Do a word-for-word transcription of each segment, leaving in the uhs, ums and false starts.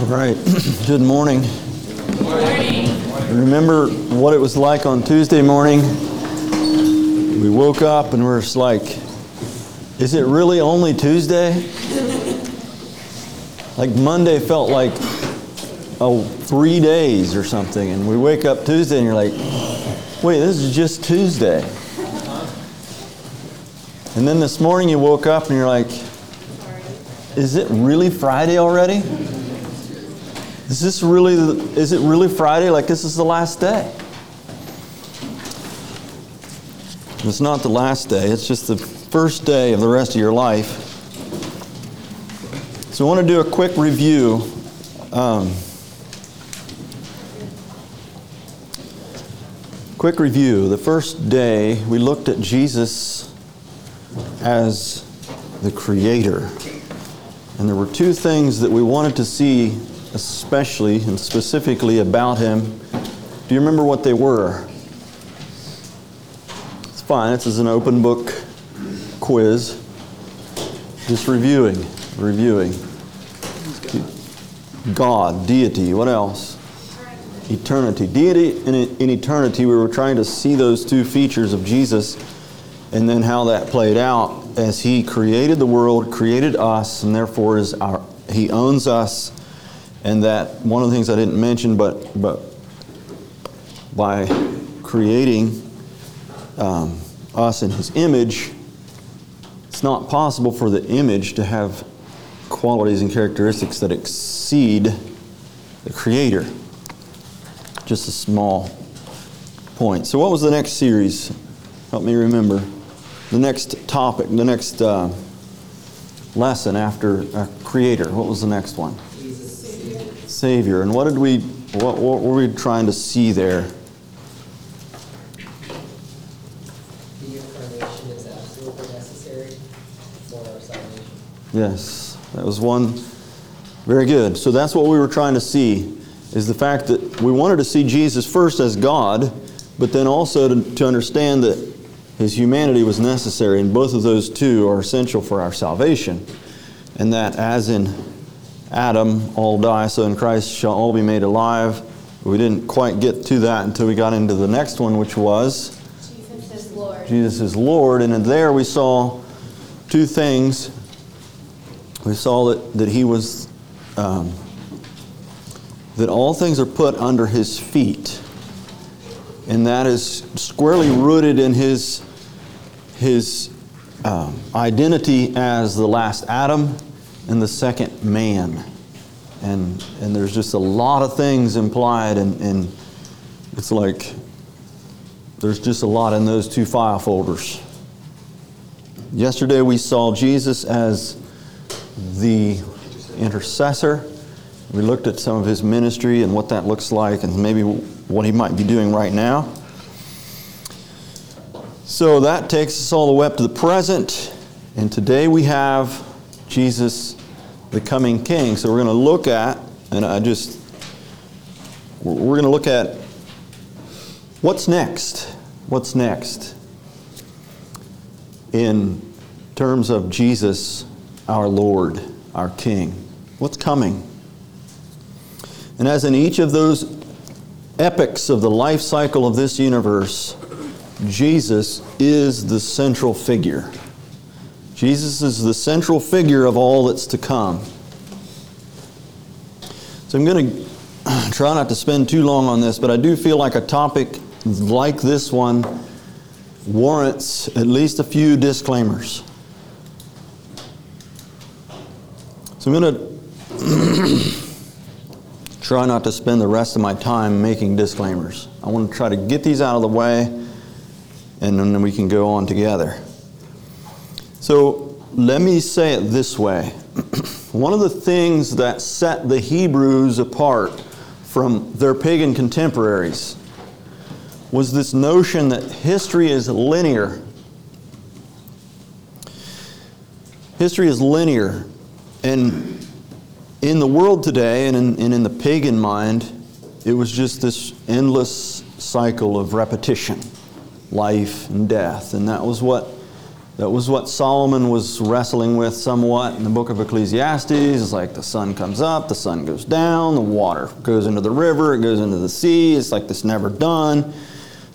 All right. Good morning. Good morning. Remember what it was like on Tuesday morning? We woke up and we're just like, is it really only Tuesday? Like Monday felt like oh, three days or something. And we wake up Tuesday and you're like, wait, this is just Tuesday. And then this morning you woke up and you're like, is it really Friday already? Is this really, is it really Friday? Like this is the last day. It's not the last day. It's just the first day of the rest of your life. So I want to do a quick review. Um, quick review. The first day we looked at Jesus as the Creator. And there were two things that we wanted to see especially and specifically about Him. Do you remember what they were? It's fine. This is an open book quiz. Just reviewing. Reviewing. God, deity. What else? Eternity. Deity and in eternity. We were trying to see those two features of Jesus and then how that played out. As He created the world, created us, and therefore is our, He owns us. And that one of the things I didn't mention, but but by creating um, us in His image, it's not possible for the image to have qualities and characteristics that exceed the Creator. Just a small point. So what was the next series? Help me remember. The next topic, the next uh, lesson after uh, Creator. What was the next one? Jesus, Savior. Savior. And what did we? What, what were we trying to see there? The incarnation is absolutely necessary for our salvation. Yes, that was one. Very good. So that's what we were trying to see: is the fact that we wanted to see Jesus first as God, but then also to, to understand that His humanity was necessary, and both of those two are essential for our salvation. And that as in Adam all die, so in Christ shall all be made alive. We didn't quite get to that until we got into the next one, which was Jesus is Lord. Jesus is Lord. And in there we saw two things. We saw that, that He was, um, that all things are put under His feet. And that is squarely rooted in His His um, identity as the last Adam and the second man. And and there's just a lot of things implied, and, and it's like there's just a lot in those two file folders. Yesterday we saw Jesus as the intercessor. We looked at some of His ministry and what that looks like and maybe what He might be doing right now. So that takes us all the way up to the present. And today we have Jesus, the coming King. So we're going to look at, and I just, we're going to look at what's next. What's next in terms of Jesus, our Lord, our King. What's coming? And as in each of those epochs of the life cycle of this universe, Jesus is the central figure. Jesus is the central figure of all that's to come. So I'm going to try not to spend too long on this, but I do feel like a topic like this one warrants at least a few disclaimers. So I'm going to try not to spend the rest of my time making disclaimers. I want to try to get these out of the way, and then we can go on together. So let me say it this way. One of the things that set the Hebrews apart from their pagan contemporaries was this notion that history is linear. History is linear. And in the world today, and in, and in the pagan mind, it was just this endless cycle of repetition, life and death. And that was what That was what Solomon was wrestling with somewhat in the book of Ecclesiastes. It's like the sun comes up, the sun goes down, the water goes into the river, it goes into the sea. It's like this never done.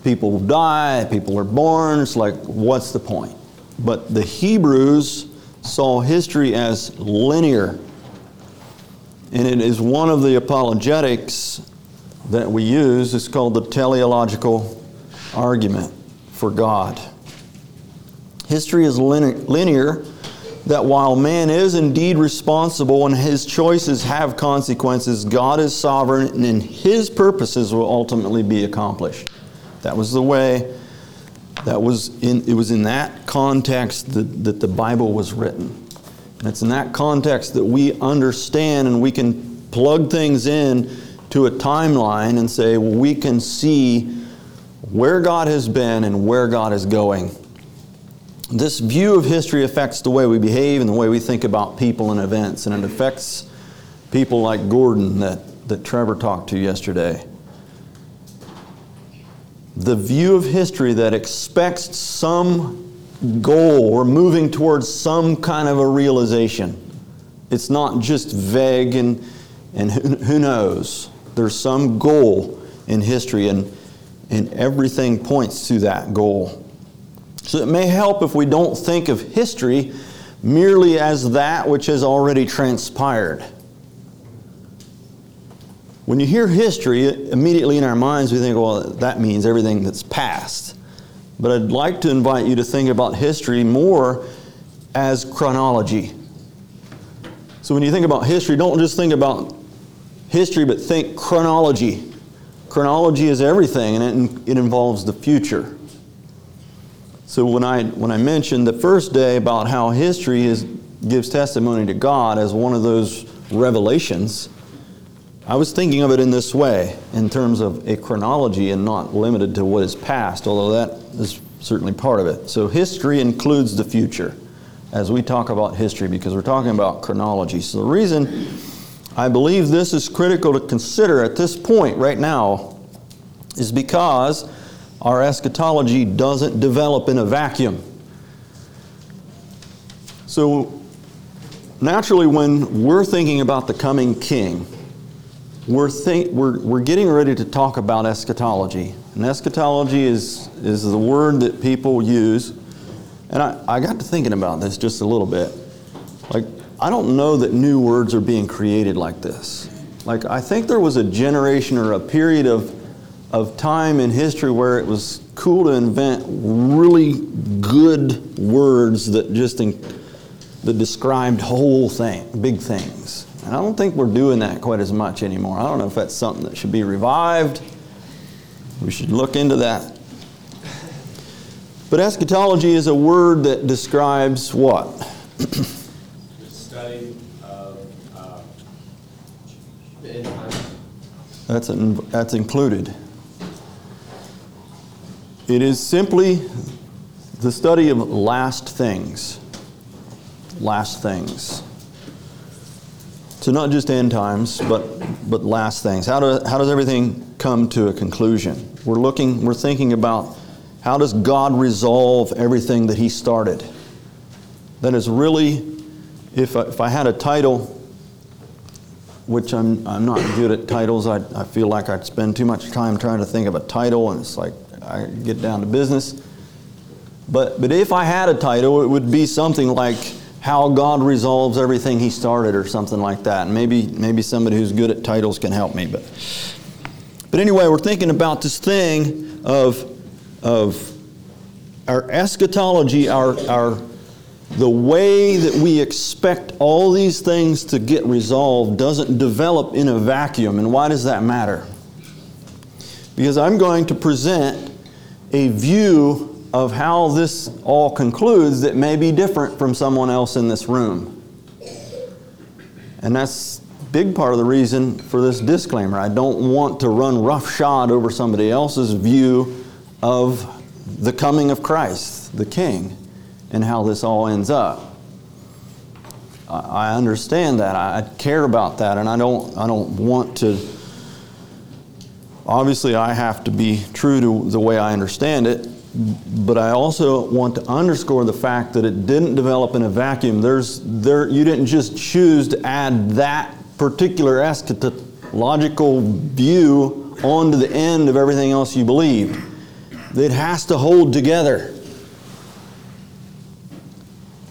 People die, people are born. It's like, what's the point? But the Hebrews saw history as linear. And it is one of the apologetics that we use. It's called the teleological argument for God. History is linear, that while man is indeed responsible and his choices have consequences, God is sovereign and his purposes will ultimately be accomplished. That was the way, that was in, it was in that context that, that the Bible was written. And it's in that context that we understand and we can plug things in to a timeline and say, well, we can see where God has been and where God is going. This view of history affects the way we behave and the way we think about people and events, and it affects people like Gordon that, that Trevor talked to yesterday. The view of history that expects some goal or moving towards some kind of a realization. It's not just vague and, and who, who knows. There's some goal in history, and, and everything points to that goal. So it may help if we don't think of history merely as that which has already transpired. When you hear history, immediately in our minds we think, well, that means everything that's past. But I'd like to invite you to think about history more as chronology. So when you think about history, don't just think about history, but think chronology. Chronology is everything, and it, it involves the future. So when I when I mentioned the first day about how history is, gives testimony to God as one of those revelations, I was thinking of it in this way, in terms of a chronology and not limited to what is past, although that is certainly part of it. So history includes the future as we talk about history, because we're talking about chronology. So the reason I believe this is critical to consider at this point right now is because our eschatology doesn't develop in a vacuum. So naturally, when we're thinking about the coming king, we're, think, we're, we're getting ready to talk about eschatology. And eschatology is, is the word that people use. And I, I got to thinking about this just a little bit. Like, I don't know that new words are being created like this. Like, I think there was a generation or a period of of time in history where it was cool to invent really good words that just in, that described whole thing, big things. And I don't think we're doing that quite as much anymore. I don't know if that's something that should be revived. We should look into that. But eschatology is a word that describes what? The study of uh, the end times. That's in, that's included. It is simply the study of last things. Last things. So not just end times, but, but last things. How, do, how does everything come to a conclusion? We're looking, we're thinking about how does God resolve everything that He started? That is really, if I, if I had a title, which I'm I'm not good at titles. I, I feel like I'd spend too much time trying to think of a title, and it's like I get down to business. But but if I had a title, it would be something like How God Resolves Everything He Started or something like that. And maybe maybe somebody who's good at titles can help me. But but anyway, we're thinking about this thing of of our eschatology, our our the way that we expect all these things to get resolved doesn't develop in a vacuum. And why does that matter? Because I'm going to present a view of how this all concludes that may be different from someone else in this room. And that's a big part of the reason for this disclaimer. I don't want to run roughshod over somebody else's view of the coming of Christ, the King, and how this all ends up. I understand that. I care about that, and I don't I don't want to. Obviously, I have to be true to the way I understand it, But I also want to underscore the fact that it didn't develop in a vacuum. There's there you didn't just choose to add that particular eschatological view onto the end of everything else you believe. It has to hold together.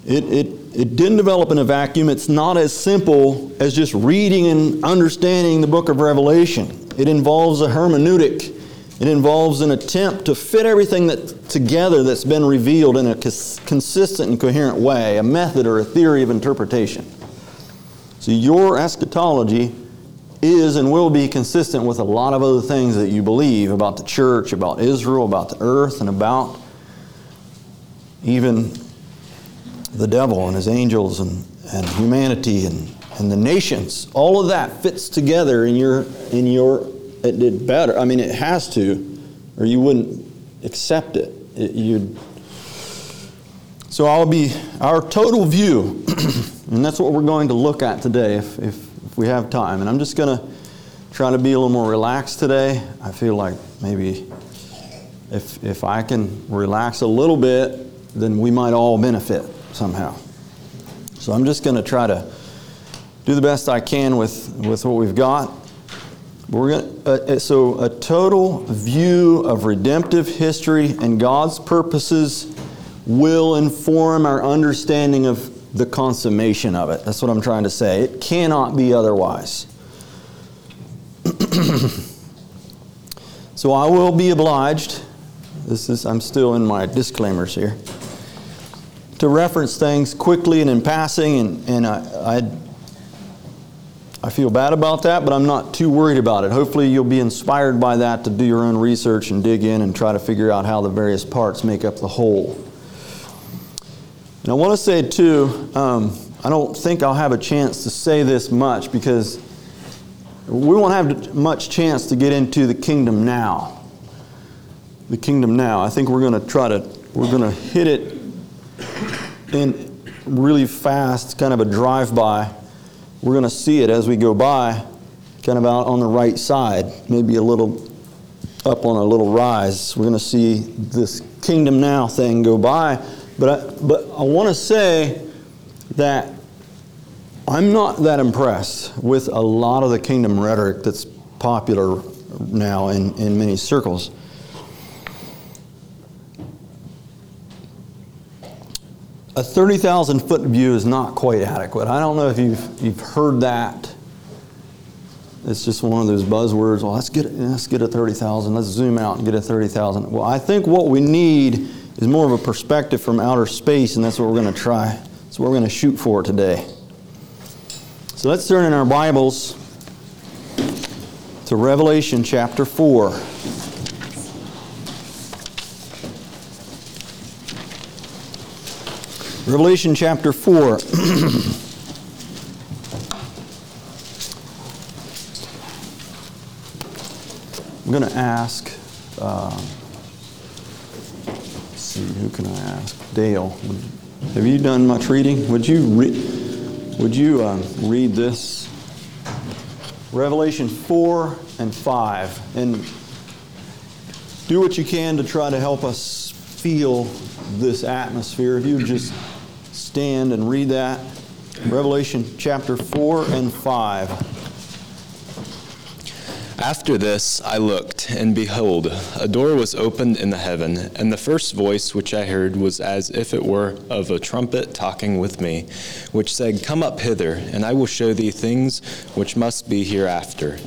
It it it didn't develop in a vacuum. It's not as simple as just reading and understanding the book of Revelation. It involves a hermeneutic. It involves an attempt to fit everything that together that's been revealed in a cons- consistent and coherent way, a method or a theory of interpretation. So your eschatology is and will be consistent with a lot of other things that you believe about the church, about Israel, about the earth, and about even the devil and his angels and, and humanity and, and the nations. All of that fits together in your in your It did better. I mean, it has to, or you wouldn't accept it. it you'd. So I'll be, our total view, and that's what we're going to look at today if, if, if we have time. And I'm just going to try to be a little more relaxed today. I feel like maybe if, if I can relax a little bit, then we might all benefit somehow. So I'm just going to try to do the best I can with, with what we've got. We're going uh, so a total view of redemptive history and God's purposes will inform our understanding of the consummation of it. That's what I'm trying to say. It cannot be otherwise. So I will be obliged. This is I'm still in my disclaimers here. To reference things quickly and in passing, and and I. I I feel bad about that, but I'm not too worried about it. Hopefully you'll be inspired by that to do your own research and dig in and try to figure out how the various parts make up the whole. And I want to say too, um, I don't think I'll have a chance to say this much because we won't have much chance to get into the kingdom now. The kingdom now. I think we're going to try to, we're going to hit it in really fast, kind of a drive-by. We're going to see it as we go by, kind of out on the right side, maybe a little up on a little rise. We're going to see this kingdom now thing go by. But I, but I want to say that I'm not that impressed with a lot of the kingdom rhetoric that's popular now in, in many circles. A thirty thousand foot view is not quite adequate. I don't know if you've you've heard that. It's just one of those buzzwords. Well, let's get let's get a thirty thousand. Let's zoom out and get a thirty thousand. Well, I think what we need is more of a perspective from outer space, and that's what we're going to try. That's what we're going to shoot for today. So let's turn in our Bibles to Revelation chapter four. Revelation chapter four. I'm going to ask, uh, let's see, who can I ask? Dale, have you done much reading? Would you, re- would you uh, read this? Revelation four and five. And do what you can to try to help us feel this atmosphere. If you just stand and read that. Revelation chapter four and five. After this I looked, and behold, a door was opened in the heaven, and the first voice which I heard was as if it were of a trumpet talking with me, which said, Come up hither, and I will show thee things which must be hereafter.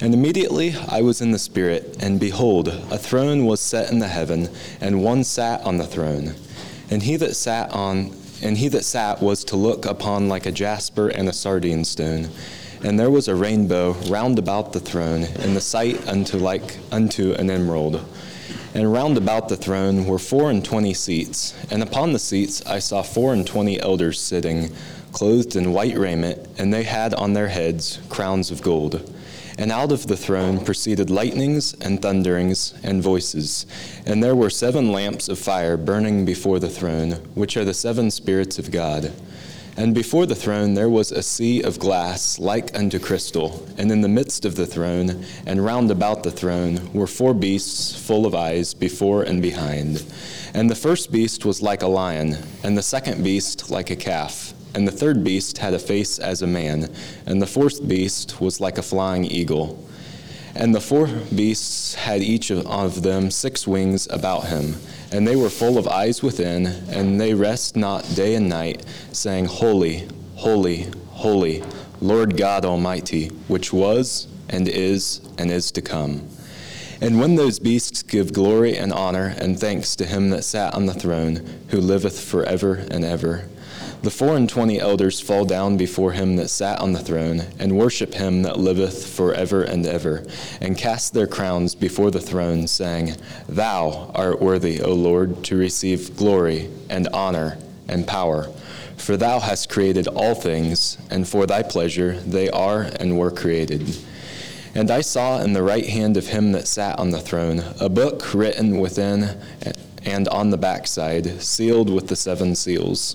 And immediately I was in the Spirit, and behold, a throne was set in the heaven, and one sat on the throne. And he that sat on, and he that sat was to look upon like a jasper and a sardine stone. And there was a rainbow round about the throne, and the sight unto like unto an emerald. And round about the throne were four and twenty seats, and upon the seats I saw four and twenty elders sitting, clothed in white raiment, and they had on their heads crowns of gold. And out of the throne proceeded lightnings and thunderings and voices. And there were seven lamps of fire burning before the throne, which are the seven spirits of God. And before the throne there was a sea of glass like unto crystal, and in the midst of the throne, and round about the throne were four beasts full of eyes before and behind. And the first beast was like a lion, and the second beast like a calf, and the third beast had a face as a man, and the fourth beast was like a flying eagle. And the four beasts had each of them six wings about him, and they were full of eyes within, and they rest not day and night, saying, Holy, holy, holy, Lord God Almighty, which was and is and is to come. And when those beasts give glory and honor and thanks to him that sat on the throne, who liveth forever and ever, the four and twenty elders fall down before him that sat on the throne, and worship him that liveth forever and ever, and cast their crowns before the throne, saying, Thou art worthy, O Lord, to receive glory and honor and power. For thou hast created all things, and for thy pleasure they are and were created. And I saw in the right hand of him that sat on the throne a book written within and on the backside, sealed with the seven seals.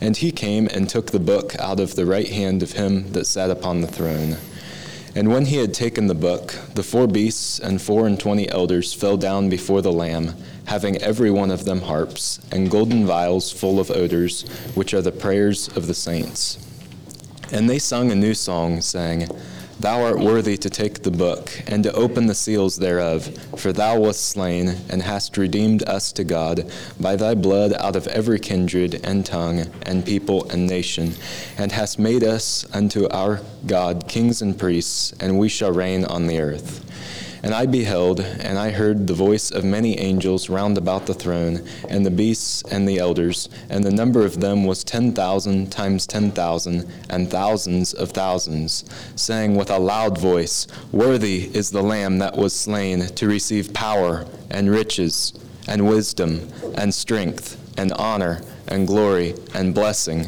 And he came and took the book out of the right hand of him that sat upon the throne. And when he had taken the book, the four beasts and four and twenty elders fell down before the Lamb, having every one of them harps, and golden vials full of odors, which are the prayers of the saints. And they sung a new song, saying, Thou art worthy to take the book, and to open the seals thereof, for thou wast slain, and hast redeemed us to God by thy blood out of every kindred, and tongue, and people, and nation, and hast made us unto our God kings and priests, and we shall reign on the earth. And I beheld, and I heard the voice of many angels round about the throne, and the beasts and the elders, and the number of them was ten thousand times ten thousand, and thousands of thousands, saying with a loud voice, Worthy is the Lamb that was slain to receive power, and riches, and wisdom, and strength, and honor, and glory, and blessing.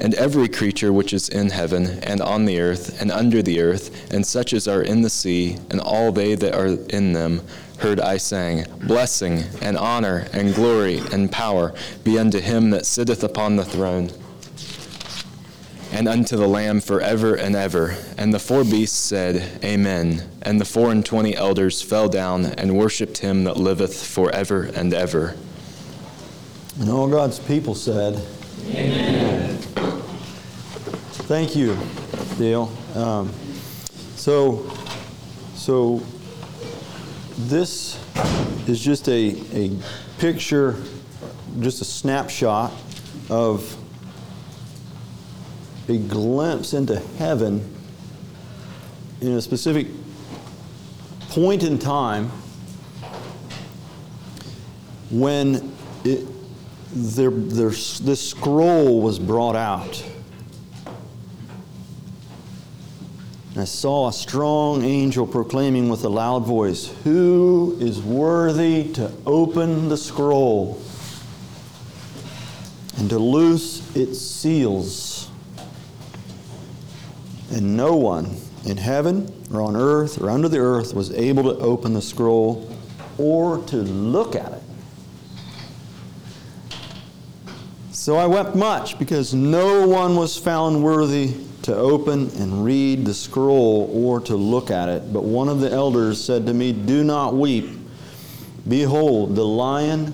And every creature which is in heaven, and on the earth, and under the earth, and such as are in the sea, and all they that are in them, heard I saying, Blessing, and honor, and glory, and power be unto him that sitteth upon the throne, and unto the Lamb forever and ever. And the four beasts said, Amen. And the four and twenty elders fell down, and worshipped him that liveth forever and ever. And all God's people said, Amen. Thank you, Dale. Um, so, so this is just a a picture, just a snapshot of a glimpse into heaven in a specific point in time when it. There, there, this scroll was brought out. And I saw a strong angel proclaiming with a loud voice, Who is worthy to open the scroll and to loose its seals? And no one in heaven or on earth or under the earth was able to open the scroll or to look at it. So I wept much, because no one was found worthy to open and read the scroll or to look at it. But one of the elders said to me, Do not weep. Behold, the Lion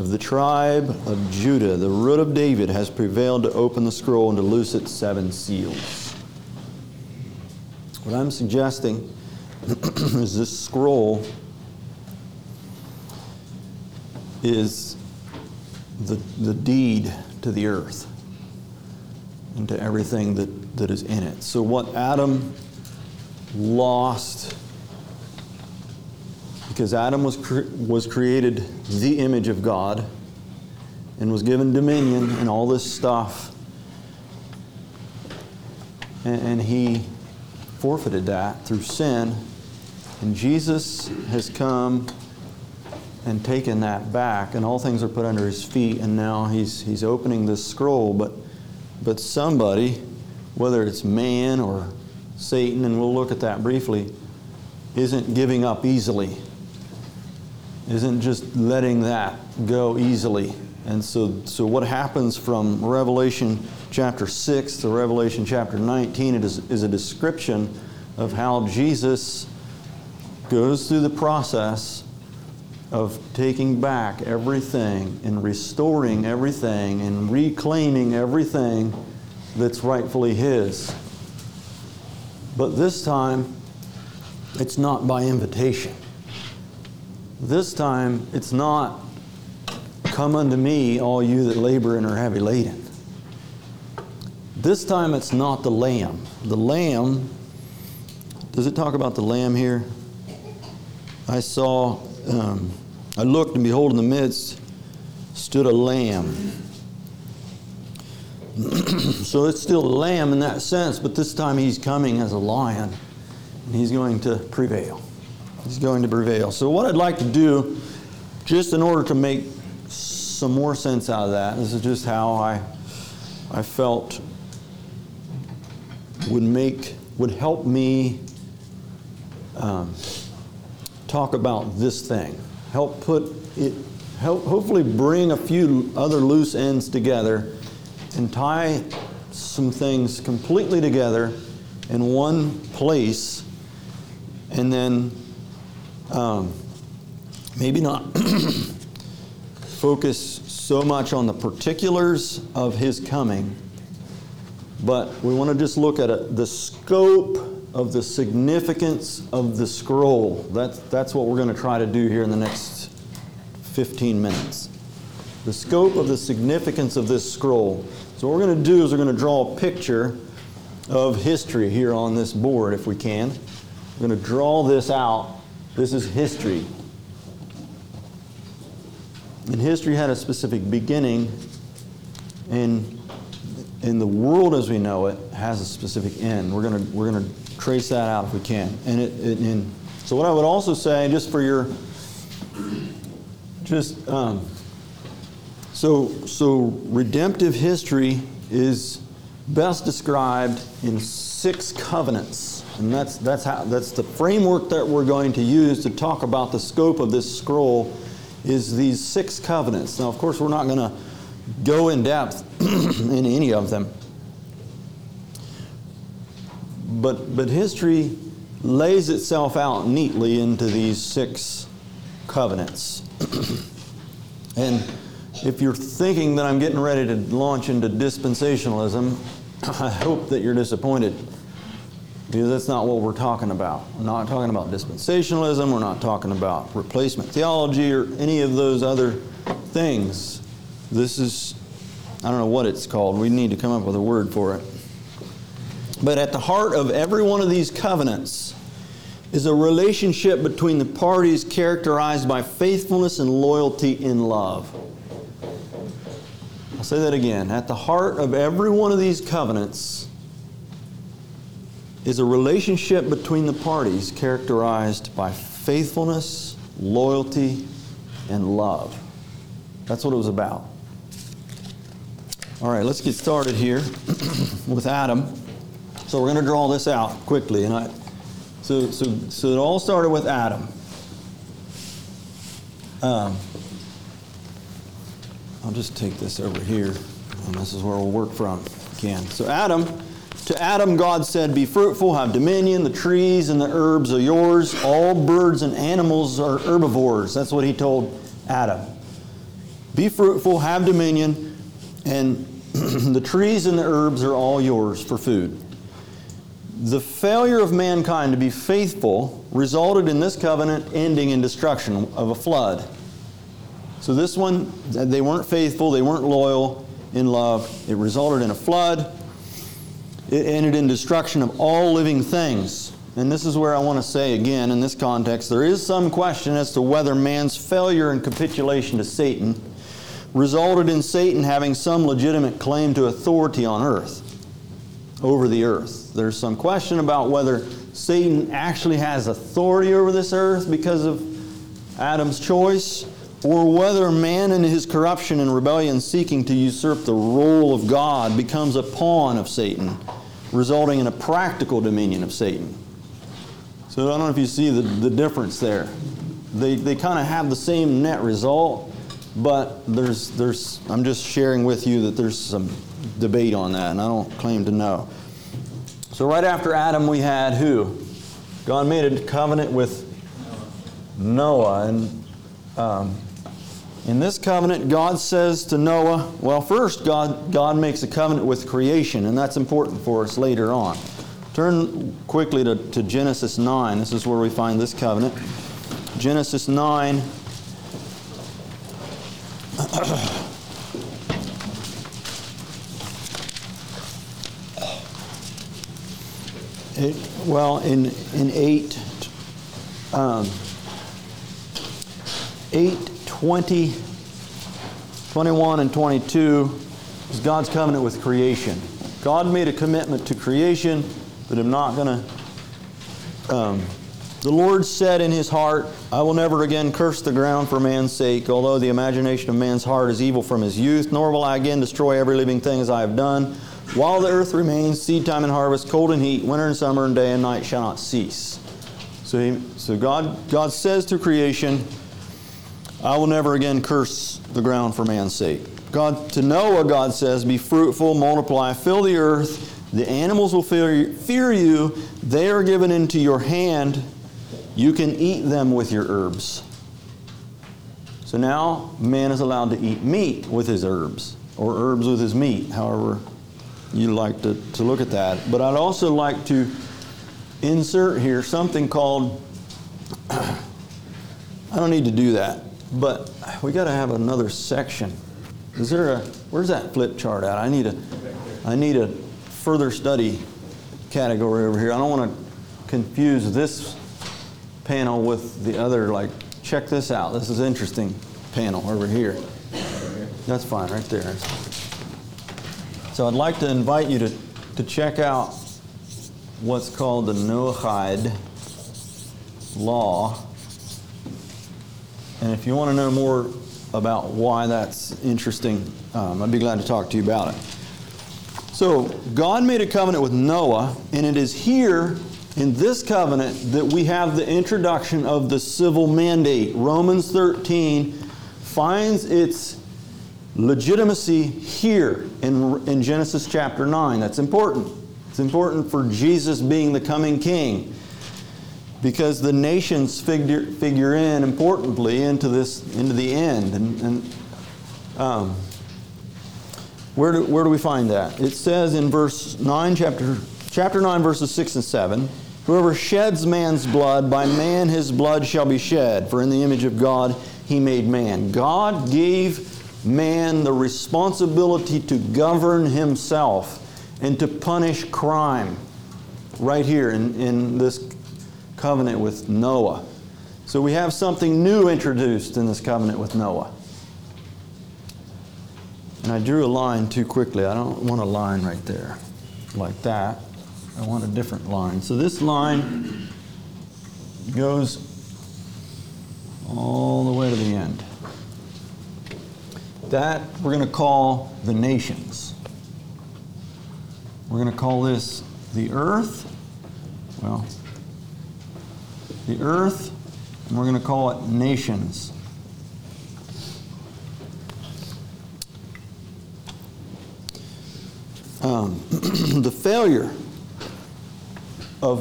of the tribe of Judah, the Root of David, has prevailed to open the scroll and to loose its seven seals. What I'm suggesting is this scroll is the the deed to the earth. and to everything that, that is in it. So what Adam lost, because Adam was cre- was created the image of God and was given dominion and all this stuff, and, and he forfeited that through sin, and Jesus has come and taken that back, and all things are put under his feet, and now he's he's opening this scroll, but but somebody, whether it's man or Satan, and we'll look at that briefly, isn't giving up easily, isn't just letting that go easily. And so, so what happens from Revelation chapter six to Revelation chapter nineteen, it is, is a description of how Jesus goes through the process of taking back everything and restoring everything and reclaiming everything that's rightfully his. But this time, it's not by invitation. This time, it's not, come unto me, all you that labor and are heavy laden. This time, it's not the lamb. The lamb, does it talk about the lamb here? I saw, um, I looked, and behold, in the midst stood a lamb. So it's still a lamb in that sense, but this time he's coming as a lion. And he's going to prevail. He's going to prevail. So what I'd like to do, just in order to make some more sense out of that, this is just how I I felt would make, would help me um, talk about this thing. Help put it, help hopefully bring a few other loose ends together and tie some things completely together in one place, and then um, maybe not focus so much on the particulars of his coming, but we want to just look at it, the scope of the significance of the scroll. That's, that's what we're going to try to do here in the next fifteen minutes. The scope of the significance of this scroll. So what we're going to do is we're going to draw a picture of history here on this board, if we can. I'm going to draw this out. This is history. And history had a specific beginning, and in the world as we know it has a specific end. We're going to we're going to trace that out if we can. And it, it and so what I would also say, just for your just um, so so redemptive history is best described in six covenants, and that's that's how that's the framework that we're going to use to talk about the scope of this scroll, is these six covenants. Now, of course, we're not going to go in depth in any of them, but but history lays itself out neatly into these six covenants. And if you're thinking that I'm getting ready to launch into dispensationalism, I hope that you're disappointed, because that's not what we're talking about. We're not talking about dispensationalism. We're not talking about replacement theology or any of those other things. This is, I don't know what it's called. We need to come up with a word for it. But at the heart of every one of these covenants is a relationship between the parties characterized by faithfulness and loyalty in love. I'll say that again. At the heart of every one of these covenants is a relationship between the parties characterized by faithfulness, loyalty, and love. That's what it was about. All right, let's get started here with Adam. So we're going to draw this out quickly. And I, so, so, so it all started with Adam. Um, I'll just take this over here, and this is where we'll work from again. So Adam, to Adam God said, be fruitful, have dominion, the trees and the herbs are yours, all birds and animals are herbivores. That's what he told Adam. Be fruitful, have dominion, and the trees and the herbs are all yours for food. The failure of mankind to be faithful resulted in this covenant ending in destruction of a flood. So this one, they weren't faithful, they weren't loyal in love. It resulted in a flood. It ended in destruction of all living things. And this is where I want to say again, in this context, there is some question as to whether man's failure and capitulation to Satan resulted in Satan having some legitimate claim to authority on earth, over the earth. There's some question about whether Satan actually has authority over this earth because of Adam's choice, or whether man in his corruption and rebellion seeking to usurp the role of God becomes a pawn of Satan, resulting in a practical dominion of Satan. So I don't know if you see the, the difference there. They, they kind of have the same net result, but there's there's I'm just sharing with you that there's some debate on that, and I don't claim to know. So right after Adam we had who? God made a covenant with Noah. And um, in this covenant, God says to Noah, well, first God, God makes a covenant with creation, and that's important for us later on. Turn quickly to, to Genesis nine. This is where we find this covenant. Genesis nine. it, well, in in eight, um, eight twenty, twenty-one, and twenty-two is God's covenant with creation. God made a commitment to creation. But I'm not going to... Um, the Lord said in his heart, I will never again curse the ground for man's sake, although the imagination of man's heart is evil from his youth, nor will I again destroy every living thing as I have done. While the earth remains, seed time and harvest, cold and heat, winter and summer, and day and night shall not cease. So, he, so God, God says to creation, I will never again curse the ground for man's sake. God, to Noah, God says, be fruitful, multiply, fill the earth. The animals will fear you. They are given into your hand. You can eat them with your herbs. So now man is allowed to eat meat with his herbs, or herbs with his meat, however you like to, to look at that. But I'd also like to insert here something called, I don't need to do that, but we got to have another section. Is there a, where's that flip chart at? I need a, I need a, further study category over here. I don't want to confuse this panel with the other, like, check this out. This is interesting panel over here. That's fine, right there. So I'd like to invite you to, to check out what's called the Noahide Law. And if you want to know more about why that's interesting, um, I'd be glad to talk to you about it. So God made a covenant with Noah, and it is here in this covenant that we have the introduction of the civil mandate. Romans thirteen finds its legitimacy here in, in Genesis chapter nine. That's important. It's important for Jesus being the coming king, because the nations figure, figure in importantly into this, into the end. And, and um, Where do, where do we find that? It says in verse nine, chapter, chapter nine, verses six and seven, whoever sheds man's blood, by man his blood shall be shed, for in the image of God he made man. God gave man the responsibility to govern himself and to punish crime right here in, in this covenant with Noah. So we have something new introduced in this covenant with Noah. And I drew a line too quickly. I don't want a line right there like that. I want a different line. So this line goes all the way to the end. That we're going to call the nations. We're going to call this the earth. Well, the earth, and we're going to call it nations. Um, the failure of,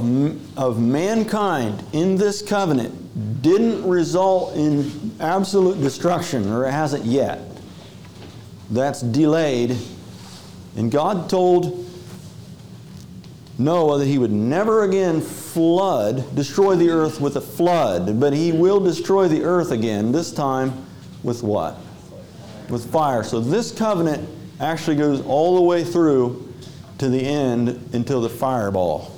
of mankind in this covenant didn't result in absolute destruction, or it hasn't yet. That's delayed. And God told Noah that he would never again flood, destroy the earth with a flood, but he will destroy the earth again, this time with what? With fire. So this covenant actually goes all the way through to the end until the fireball.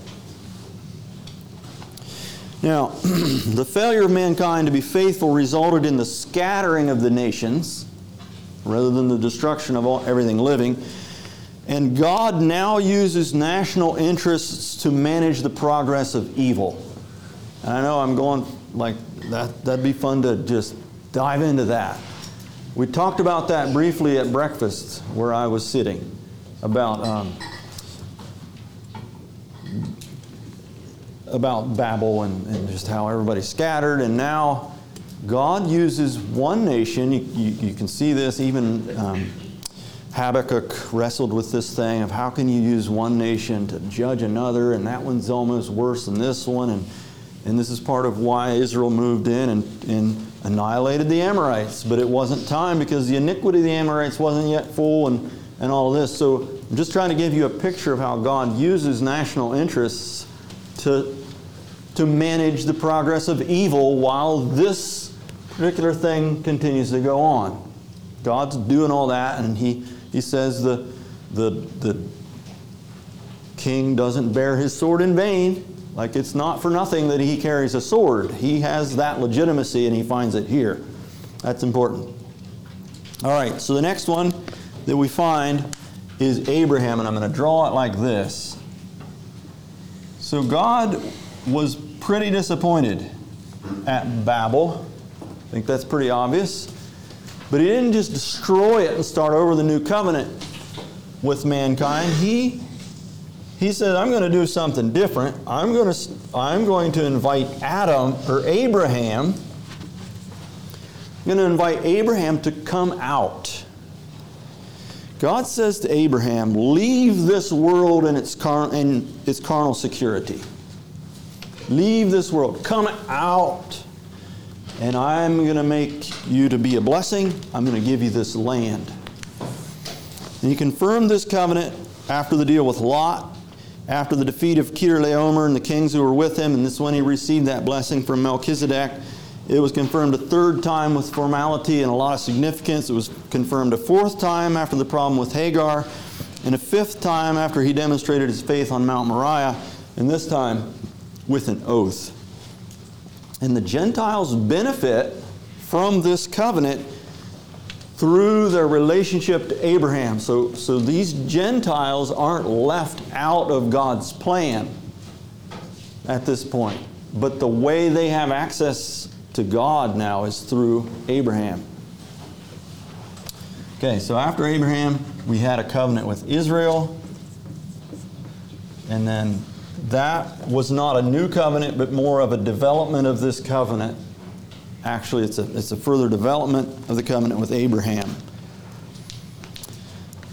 Now, the failure of mankind to be faithful resulted in the scattering of the nations rather than the destruction of all, everything living. And God now uses national interests to manage the progress of evil. And I know I'm going like that, that'd be fun to just dive into that. We talked about that briefly at breakfast where I was sitting about um, about Babel and, and just how everybody scattered, and now God uses one nation. You, you, you can see this even um, Habakkuk wrestled with this thing of how can you use one nation to judge another, and that one's almost worse than this one, and and this is part of why Israel moved in and, and annihilated the Amorites, but it wasn't time because the iniquity of the Amorites wasn't yet full and, and all this. So I'm just trying to give you a picture of how God uses national interests to to manage the progress of evil while this particular thing continues to go on. God's doing all that, and he, he says the, the, the king doesn't bear his sword in vain. Like, it's not for nothing that he carries a sword. He has that legitimacy, and he finds it here. That's important. All right, so the next one that we find is Abraham, and I'm going to draw it like this. So God was pretty disappointed at Babel. I think that's pretty obvious. But he didn't just destroy it and start over the new covenant with mankind. He... He said, I'm going to do something different. I'm going to, I'm going to invite Adam, or Abraham, I'm going to invite Abraham to come out. God says to Abraham, leave this world and its, car, and its carnal security. Leave this world. Come out. And I'm going to make you to be a blessing. I'm going to give you this land. And he confirmed this covenant after the deal with Lot, after the defeat of Kedorlaomer and the kings who were with him, and this one he received that blessing from Melchizedek. It was confirmed a third time with formality and a lot of significance. It was confirmed a fourth time after the problem with Hagar, and a fifth time after he demonstrated his faith on Mount Moriah, and this time with an oath. And the Gentiles benefit from this covenant through their relationship to Abraham. So, so these Gentiles aren't left out of God's plan at this point. But the way they have access to God now is through Abraham. Okay, so after Abraham, we had a covenant with Israel. And then that was not a new covenant, but more of a development of this covenant. Actually, it's a, it's a further development of the covenant with Abraham.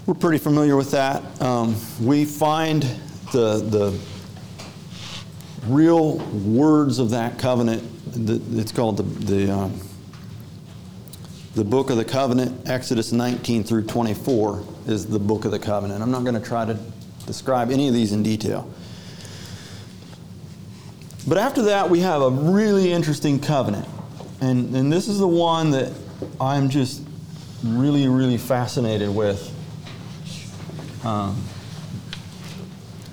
We're pretty familiar with that. Um, we find the, the real words of that covenant. The, it's called the, the, um, the Book of the Covenant. Exodus nineteen through twenty-four is the Book of the Covenant. I'm not going to try to describe any of these in detail. But after that, we have a really interesting covenant. And, and this is the one that I'm just really, really fascinated with, um,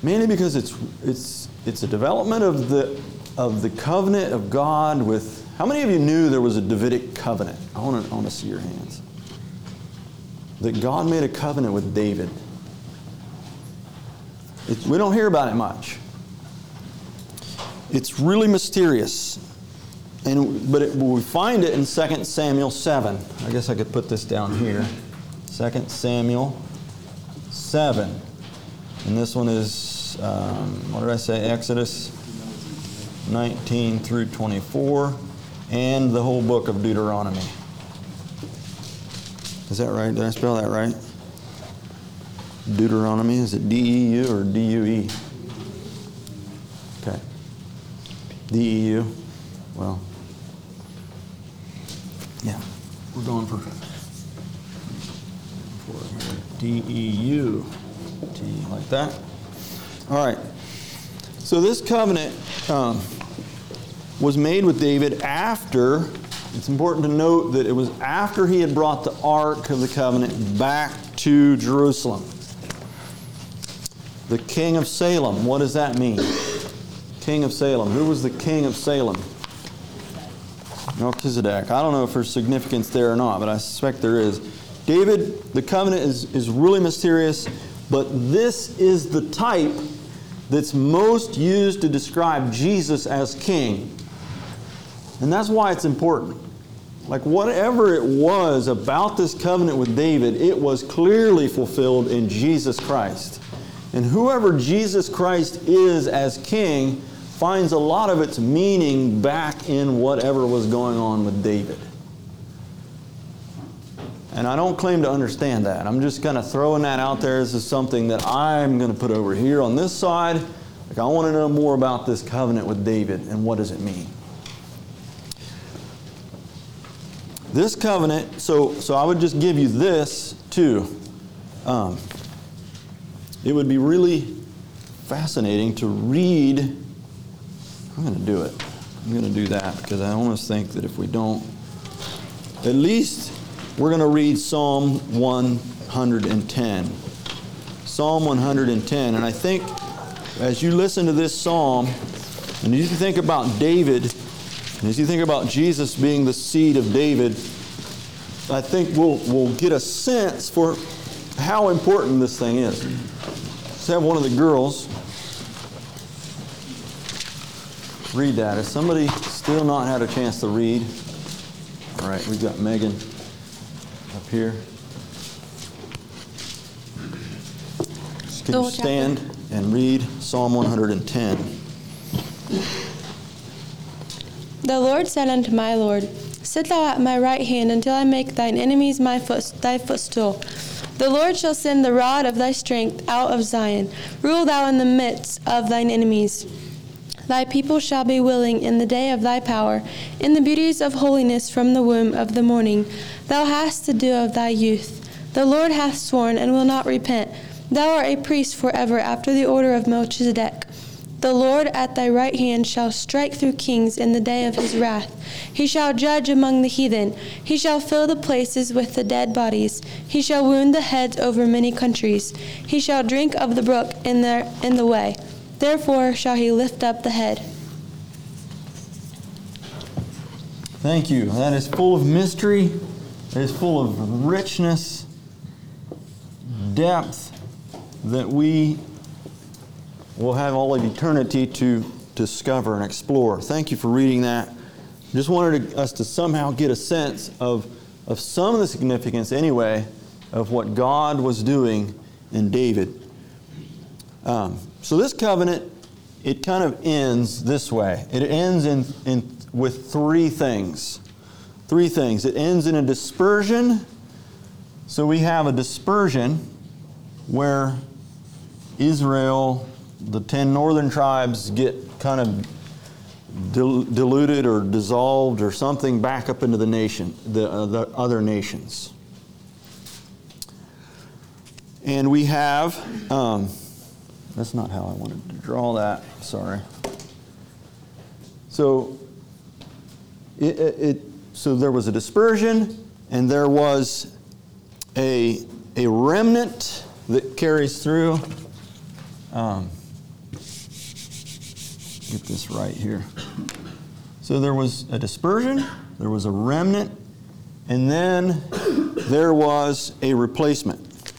mainly because it's it's it's a development of the of the covenant of God with. How many of you knew there was a Davidic covenant? I want to I want to see your hands. That God made a covenant with David. It, we don't hear about it much. It's really mysterious. And, but it, we find it in Second Samuel seven. I guess I could put this down here. Second Samuel seven. And this one is, um, what did I say, Exodus nineteen through twenty-four, and the whole book of Deuteronomy. Is that right? Did I spell that right? Deuteronomy, is it D E U or D U E? Okay. D E U. Well, yeah, we're going for D E U, T, like that. All right. So this covenant um, was made with David after, it's important to note that it was after he had brought the Ark of the Covenant back to Jerusalem. The king of Salem. What does that mean? King of Salem. Who was the king of Salem? Melchizedek. I don't know if there's significance there or not, but I suspect there is. David, the covenant is, is really mysterious, but this is the type that's most used to describe Jesus as king. And that's why it's important. Like whatever it was about this covenant with David, it was clearly fulfilled in Jesus Christ. And whoever Jesus Christ is as king finds a lot of its meaning back in whatever was going on with David. And I don't claim to understand that. I'm just kind of throwing that out there. This is something that I'm going to put over here on this side. Like I want to know more about this covenant with David and what does it mean. This covenant, so, so I would just give you this too. Um, it would be really fascinating to read. I'm going to do it. I'm going to do that because I almost think that if we don't, at least we're going to read Psalm one ten. Psalm one ten. And I think as you listen to this psalm, and as you think about David, and as you think about Jesus being the seed of David, I think we'll, we'll get a sense for how important this thing is. Let's have one of the girls read that. Has somebody still not had a chance to read? All right, we've got Megan up here. Can you stand and read Psalm one ten? The Lord said unto my Lord, Sit thou at my right hand until I make thine enemies my foot, thy footstool. The Lord shall send the rod of thy strength out of Zion. Rule thou in the midst of thine enemies. Thy people shall be willing in the day of thy power, in the beauties of holiness from the womb of the morning. Thou hast the dew of thy youth. The Lord hath sworn and will not repent. Thou art a priest forever after the order of Melchizedek. The Lord at thy right hand shall strike through kings in the day of his wrath. He shall judge among the heathen. He shall fill the places with the dead bodies. He shall wound the heads over many countries. He shall drink of the brook in the, in the way. Therefore shall he lift up the head. Thank you. That is full of mystery. It is full of richness, depth that we we'll have all of eternity to discover and explore. Thank you for reading that. Just wanted to, us to somehow get a sense of, of some of the significance anyway of what God was doing in David. Um, so this covenant, it kind of ends this way. It ends in, in with three things. Three things. It ends in a dispersion. So we have a dispersion where Israel, the ten northern tribes, get kind of dil- diluted or dissolved or something back up into the nation, the, uh, the other nations. And we have, um, that's not how I wanted to draw that, sorry. So, it, it, it so there was a dispersion and there was a, a remnant that carries through. Um, Get this right here. So there was a dispersion, there was a remnant, and then there was a replacement.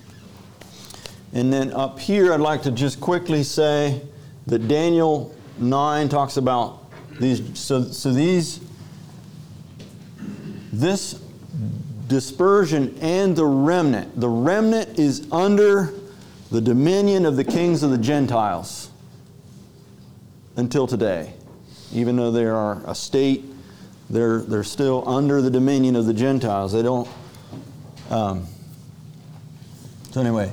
And then up here, I'd like to just quickly say that Daniel nine talks about these. So, so these, this dispersion and the remnant. The remnant is under the dominion of the kings of the Gentiles. Until today, even though they are a state, they're they're still under the dominion of the Gentiles. They don't. Um, so anyway,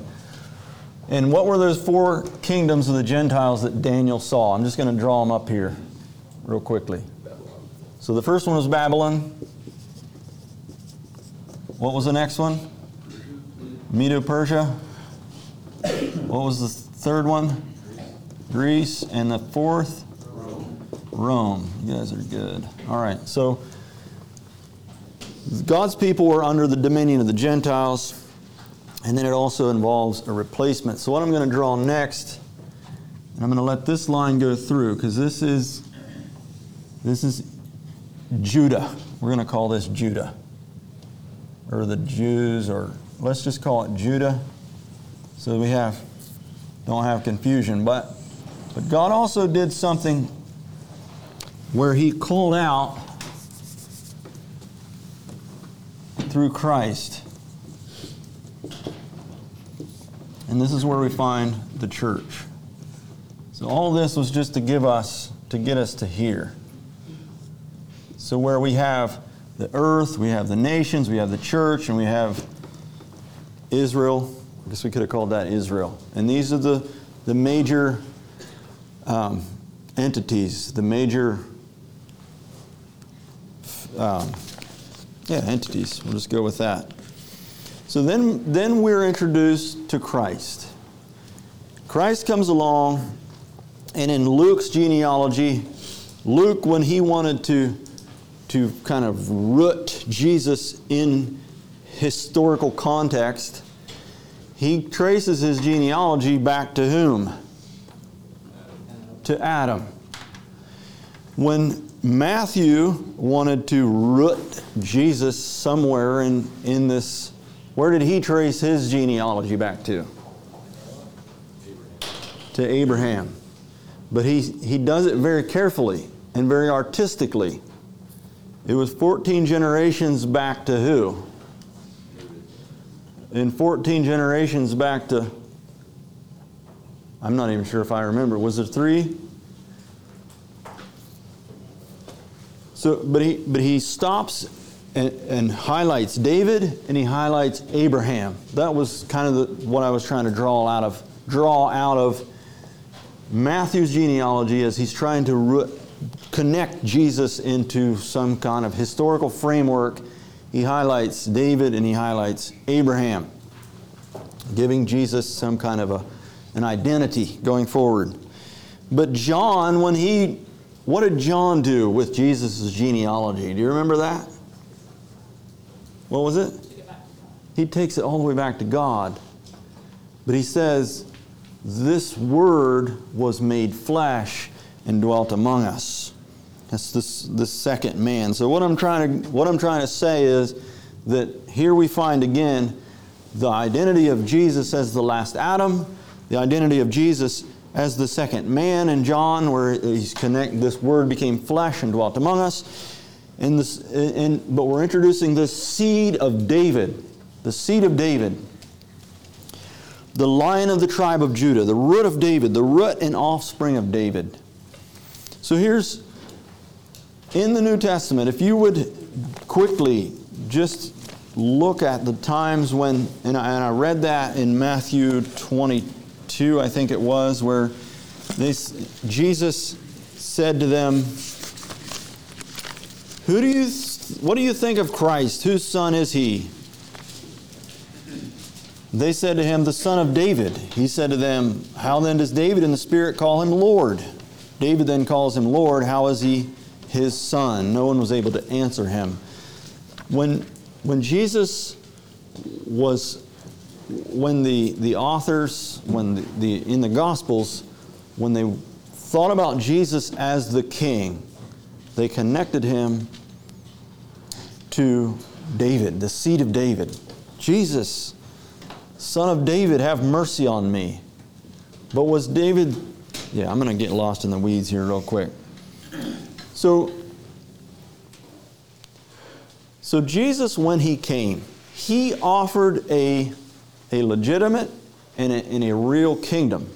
and what were those four kingdoms of the Gentiles that Daniel saw? I'm just going to draw them up here, real quickly. So the first one was Babylon. What was the next one? Medo-Persia. What was the third one? Greece, and the fourth, Rome. Rome. You guys are good. All right, so God's people were under the dominion of the Gentiles, and then it also involves a replacement. So what I'm going to draw next And I'm going to let this line go through because this is, this is Judah. We're going to call this Judah. Or the Jews, or let's just call it Judah so we have don't have confusion. But, but God also did something where He called out through Christ. And this is where we find the church. So all this was just to give us, to get us to here. So where we have the earth, we have the nations, we have the church, and we have Israel. I guess we could have called that Israel. And these are the, the major um, entities, the major, um, yeah, entities. We'll just go with that. So then, then we're introduced to Christ. Christ comes along, and in Luke's genealogy, Luke, when he wanted to, to kind of root Jesus in historical context, he traces his genealogy back to whom? To Adam. When Matthew wanted to root Jesus somewhere in, in this, where did he trace his genealogy back to? To Abraham. But he, he does it very carefully and very artistically. It was fourteen generations back to who? In fourteen generations back to, I'm not even sure if I remember, was it three? So, but he, but he stops and, and highlights David, and he highlights Abraham. That was kind of the, what I was trying to draw out of, draw out of Matthew's genealogy as he's trying to root, connect Jesus into some kind of historical framework. He highlights David and he highlights Abraham, giving Jesus some kind of a, an identity going forward. But John, when he, what did John do with Jesus' genealogy? Do you remember that? What was it? He takes it all the way back to God. But he says, this word was made flesh and dwelt among us. That's this, this second man. So what I'm trying to what I'm trying to say is that here we find again the identity of Jesus as the last Adam, the identity of Jesus as the second man in John, where he's connect. This word became flesh and dwelt among us. And this, and but we're introducing this seed of David, the seed of David, the lion of the tribe of Judah, the root of David, the root and offspring of David. So here's. In the New Testament, if you would quickly just look at the times when, and I, and I read that in Matthew twenty-two, I think it was, where this, Jesus said to them, "Who do you? What do you think of Christ? Whose son is he?" They said to him, "The son of David." He said to them, "How then does David in the Spirit call him Lord? David then calls him Lord. How is he His son?" No one was able to answer him. When when Jesus was, when the, the authors, when the, the in the Gospels, when they thought about Jesus as the king, they connected him to David, the seed of David. Jesus, son of David, have mercy on me. But was David, yeah, I'm going to get lost in the weeds here real quick. So, so Jesus, when He came, He offered a, a legitimate and a, and a real kingdom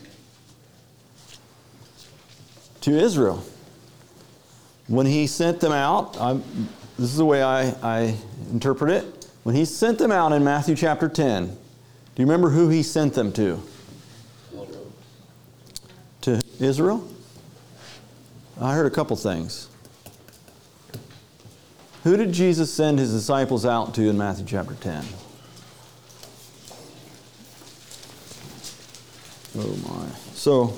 to Israel. When He sent them out, I'm, this is the way I, I interpret it. When He sent them out in Matthew chapter ten, do you remember who He sent them to? To Israel? I heard a couple things. Who did Jesus send His disciples out to in Matthew chapter ten? Oh my. So,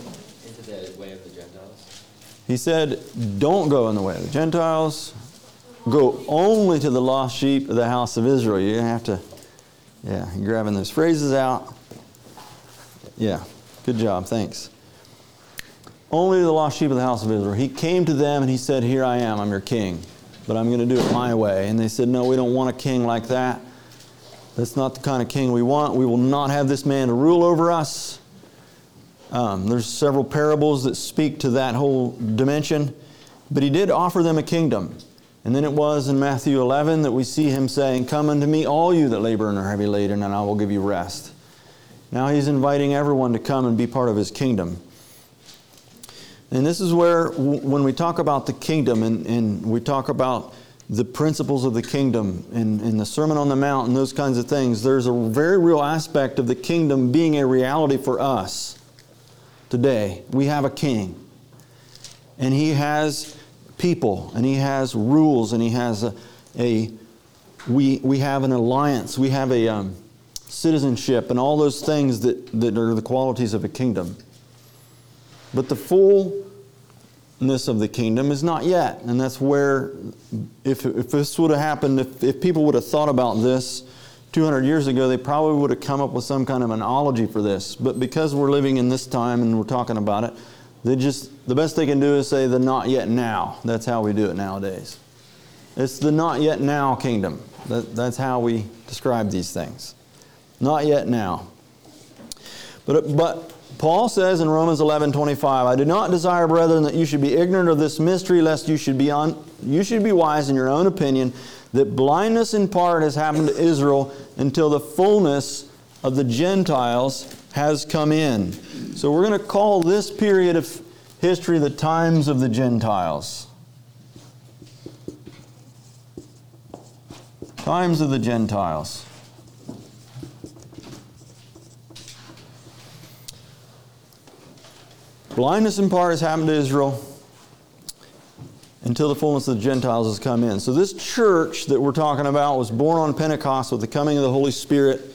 into the way of the Gentiles? He said, don't go in the way of the Gentiles. Go only to the lost sheep of the house of Israel. You're going to have to, yeah, you're grabbing those phrases out. Yeah, good job, thanks. only the lost sheep of the house of Israel. He came to them and he said, here I am, I'm your king, but I'm going to do it my way. And they said, no, we don't want a king like that. That's not the kind of king we want. We will not have this man to rule over us. Um, there's several parables that speak to that whole dimension. But he did offer them a kingdom. And then it was in Matthew eleven that we see him saying, come unto me, all you that labor and are heavy laden, and I will give you rest. Now he's inviting everyone to come and be part of his kingdom. And this is where, when we talk about the kingdom and, and we talk about the principles of the kingdom and, and the Sermon on the Mount and those kinds of things, there's a very real aspect of the kingdom being a reality for us today. We have a king. And he has people, and he has rules, and he has a, a we we have an alliance, we have a um, citizenship, and all those things that, that are the qualities of a kingdom. But the fullness of the kingdom is not yet, and that's where, if, if this would have happened, if, if people would have thought about this two hundred years ago, they probably would have come up with some kind of an ology for this. But because we're living in this time and we're talking about it, they just, the best they can do is say the not yet now. That's how we do it nowadays. It's the not yet now kingdom. That, that's how we describe these things. Not yet now. But, but Paul says in Romans eleven twenty-five, I do not desire, brethren, that you should be ignorant of this mystery, lest you should be on, you should be wise in your own opinion, that blindness in part has happened to Israel until the fullness of the Gentiles has come in. So we're going to call this period of history the times of the Gentiles. Times of the Gentiles. Blindness in part has happened to Israel until the fullness of the Gentiles has come in. So this church that we're talking about was born on Pentecost with the coming of the Holy Spirit.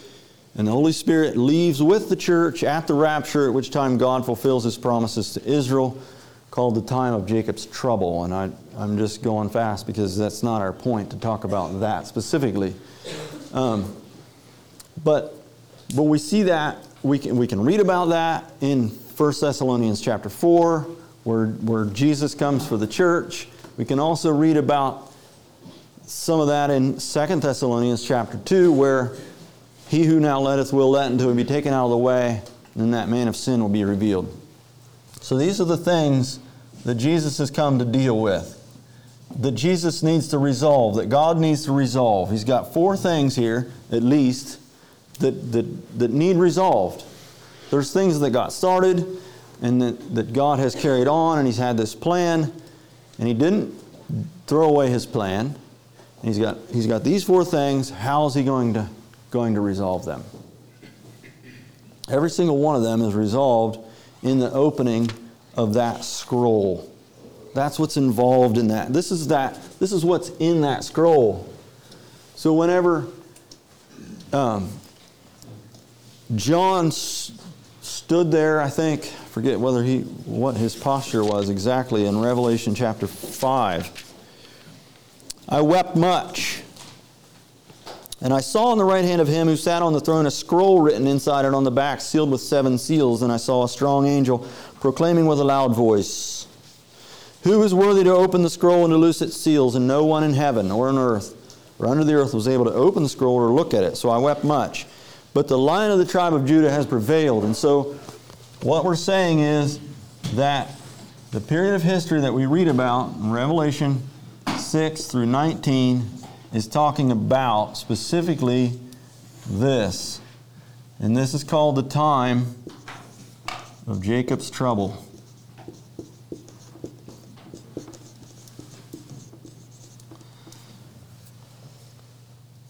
And the Holy Spirit leaves with the church at the rapture, at which time God fulfills His promises to Israel, called the time of Jacob's trouble. And I, I'm just going fast because that's not our point to talk about that specifically. Um, but but we see that, we can, we can read about that in First Thessalonians chapter four, where, where Jesus comes for the church. We can also read about some of that in Second Thessalonians chapter two, where He who now letteth will let until he be taken out of the way, and that man of sin will be revealed. So these are the things that Jesus has come to deal with, that Jesus needs to resolve, that God needs to resolve. He's got four things here, at least, that, that, that need resolved. There's things that got started, and that, that God has carried on, and He's had this plan, and He didn't throw away His plan. And he's got, he's got these four things. How is He going to going to resolve them? Every single one of them is resolved in the opening of that scroll. That's what's involved in that. This is that. This is what's in that scroll. So whenever um, John s- stood there, I think, forget whether he what his posture was exactly in Revelation chapter five. I wept much. And I saw on the right hand of Him who sat on the throne a scroll written inside and on the back, sealed with seven seals. And I saw a strong angel proclaiming with a loud voice, Who is worthy to open the scroll and to loose its seals? And no one in heaven or on earth or under the earth was able to open the scroll or look at it. So I wept much. But the Lion of the tribe of Judah has prevailed. And so what we're saying is that the period of history that we read about in Revelation six through nineteen is talking about specifically this. And this is called the time of Jacob's trouble.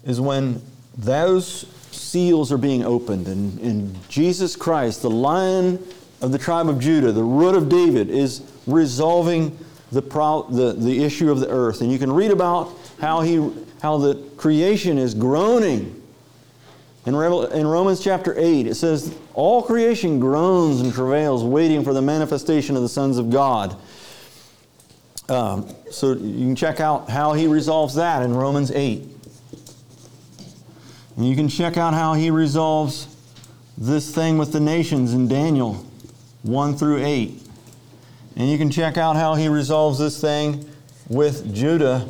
Is when those seals are being opened and, and Jesus Christ, the Lion of the tribe of Judah, the Root of David, is resolving the, pro- the, the issue of the earth. And you can read about how he How the creation is groaning. In, Revel- in Romans chapter eight, it says, All creation groans and travails, waiting for the manifestation of the sons of God. Um, so you can check out how he resolves that in Romans eight. And you can check out how he resolves this thing with the nations in Daniel one through eight. And you can check out how he resolves this thing with Judah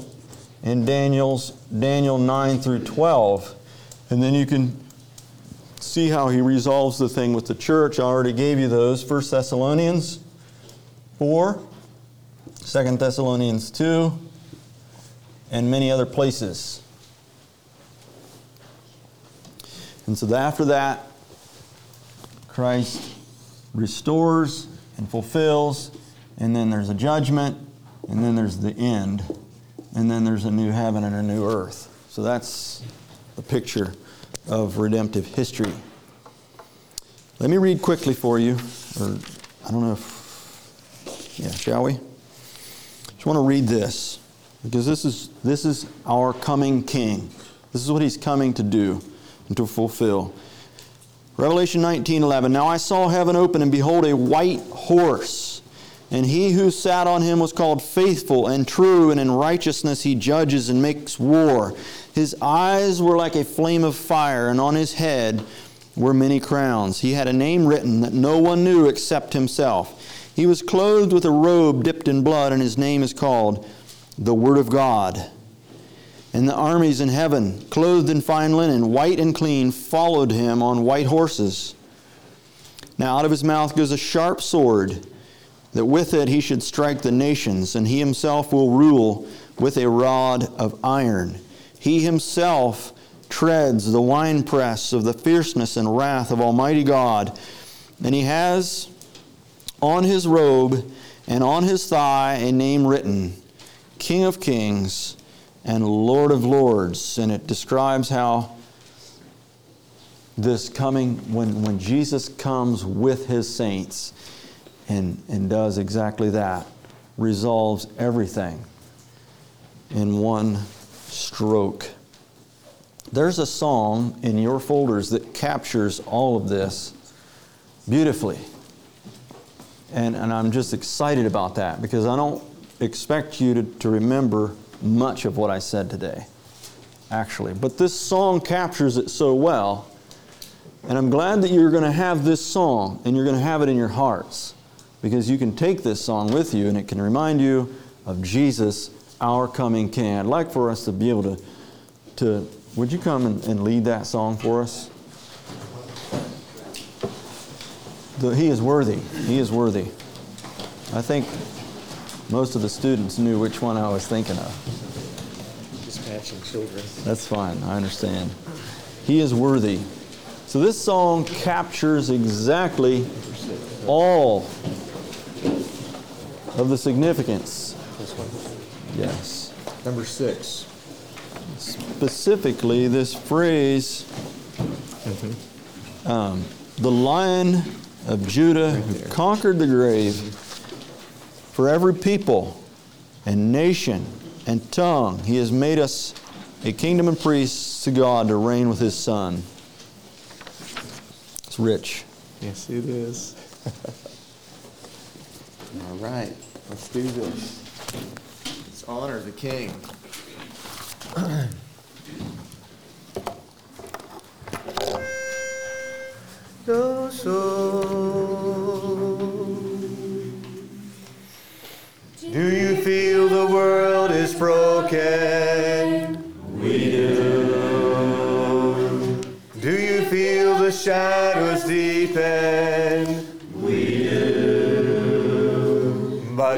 in Daniel's, Daniel nine through twelve. And then you can see how he resolves the thing with the church. I already gave you those. First Thessalonians four, Second Thessalonians two, and many other places. And so after that, Christ restores and fulfills, and then there's a judgment, and then there's the end, and then there's a new heaven and a new earth. So that's the picture of redemptive history. Let me read quickly for you, or I don't know if, yeah, shall we? Just want to read this, because this is, this is our coming King. This is what He's coming to do and to fulfill. Revelation nineteen eleven, "Now I saw heaven open, and behold, a white horse. And he who sat on him was called Faithful and True, and in righteousness he judges and makes war. His eyes were like a flame of fire, and on his head were many crowns. He had a name written that no one knew except himself. He was clothed with a robe dipped in blood, and his name is called the Word of God. And the armies in heaven, clothed in fine linen, white and clean, followed him on white horses. Now out of his mouth goes a sharp sword, that with it he should strike the nations, and he himself will rule with a rod of iron. He himself treads the winepress of the fierceness and wrath of Almighty God. And he has on his robe and on his thigh a name written, King of Kings and Lord of Lords." And it describes how this coming, when, when Jesus comes with His saints, And, and does exactly that, resolves everything in one stroke. There's a song in your folders that captures all of this beautifully. And, and I'm just excited about that, because I don't expect you to, to remember much of what I said today, actually. But this song captures it so well. And I'm glad that you're going to have this song, and you're going to have it in your hearts, because you can take this song with you, and it can remind you of Jesus, our coming King. I'd like for us to be able to, to would you come and, and lead that song for us? The, he is worthy. He is worthy. I think most of the students knew which one I was thinking of. Just matching children. That's fine. I understand. He is worthy. So this song captures exactly all of the significance. This one? Yes. Number six. Specifically, this phrase, mm-hmm. um, the Lion of Judah right who conquered the grave for every people and nation and tongue. He has made us a kingdom and priests to God to reign with His Son. It's rich. Yes, it is. All right, let's do this. Let's honor the King. Your soul. Do you feel the world is broken? We do. Do you feel the shadows deepen?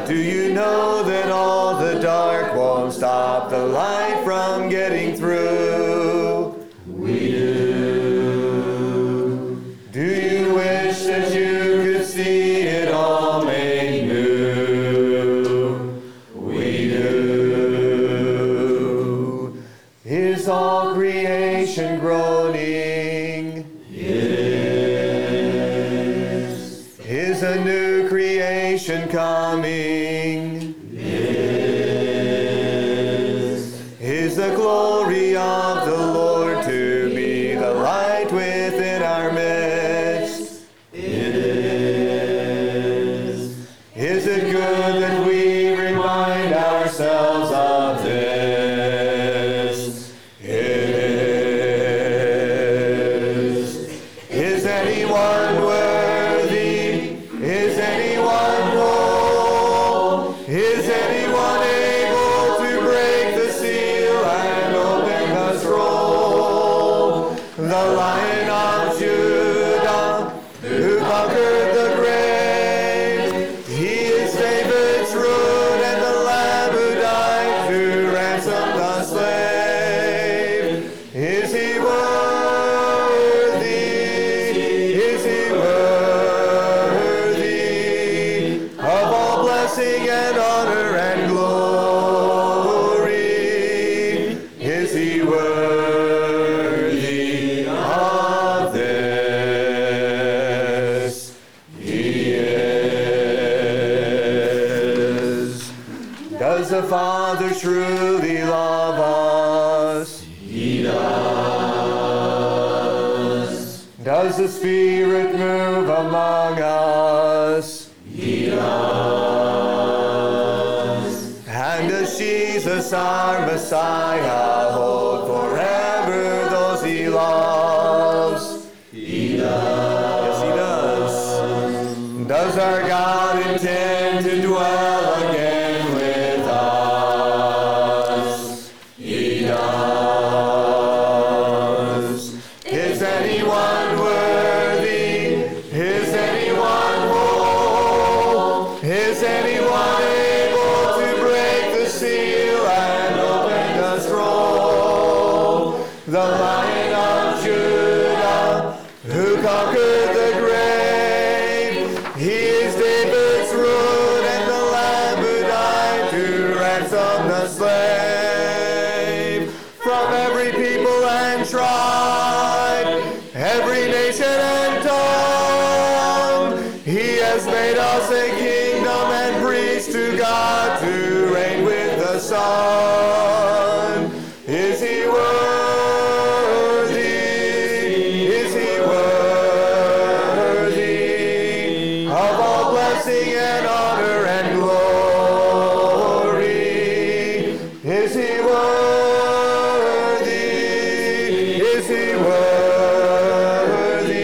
Do you know that all the dark won't stop the light from getting through? We do. Do you wish that you could see it all made new? We do. Is all creation groaning? Yes. Is a new creation coming? Is anyone worthy? Is anyone holy? the Father truly love us? He does. Does the Spirit move among us? He does. And does Jesus our Messiah hold forever those he loves? He does. Yes, he does. Does our God intend to dwell again with us? He does. Is anyone worthy? Is anyone whole? Is anyone able to break the seal and open the scroll? The Lion of Judah, who conquered the grave, he is David's root and the Lamb who died to ransom the slave. From every people and tribe, every nation and tongue, he has made us a kingdom and priests to God to reign with the Son. Is he worthy? Is he worthy of all blessing and honor and glory? Is he worthy? Is he worthy?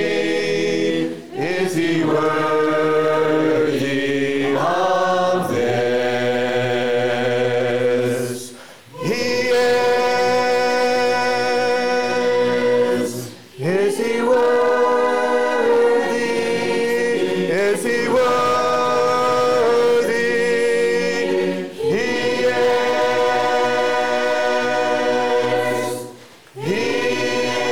Is he worthy of this? He is. Is he worthy? Is he worthy? He is. He is.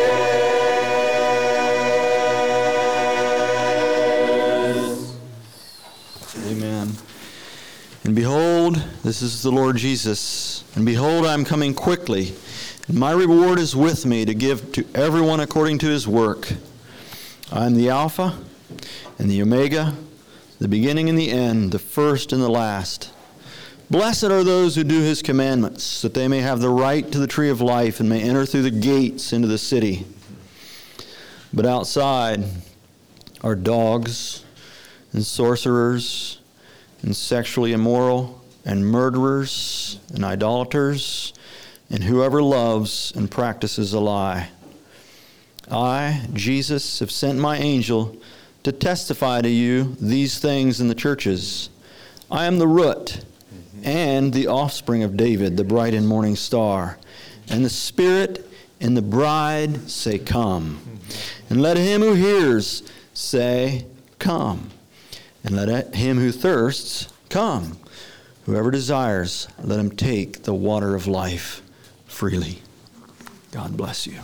Amen. And behold, this is the Lord Jesus. And behold, I am coming quickly. And my reward is with me to give to everyone according to his work. I am the Alpha and the Omega, the beginning and the end, the first and the last. Blessed are those who do his commandments, that they may have the right to the tree of life and may enter through the gates into the city. But outside are dogs and sorcerers and sexually immoral and murderers and idolaters and whoever loves and practices a lie. I, Jesus, have sent my angel to testify to you these things in the churches. I am the root and the offspring of David, the bright and morning star. And the Spirit and the bride say, come. And let him who hears say, come. And let him who thirsts come. Whoever desires, let him take the water of life freely. God bless you.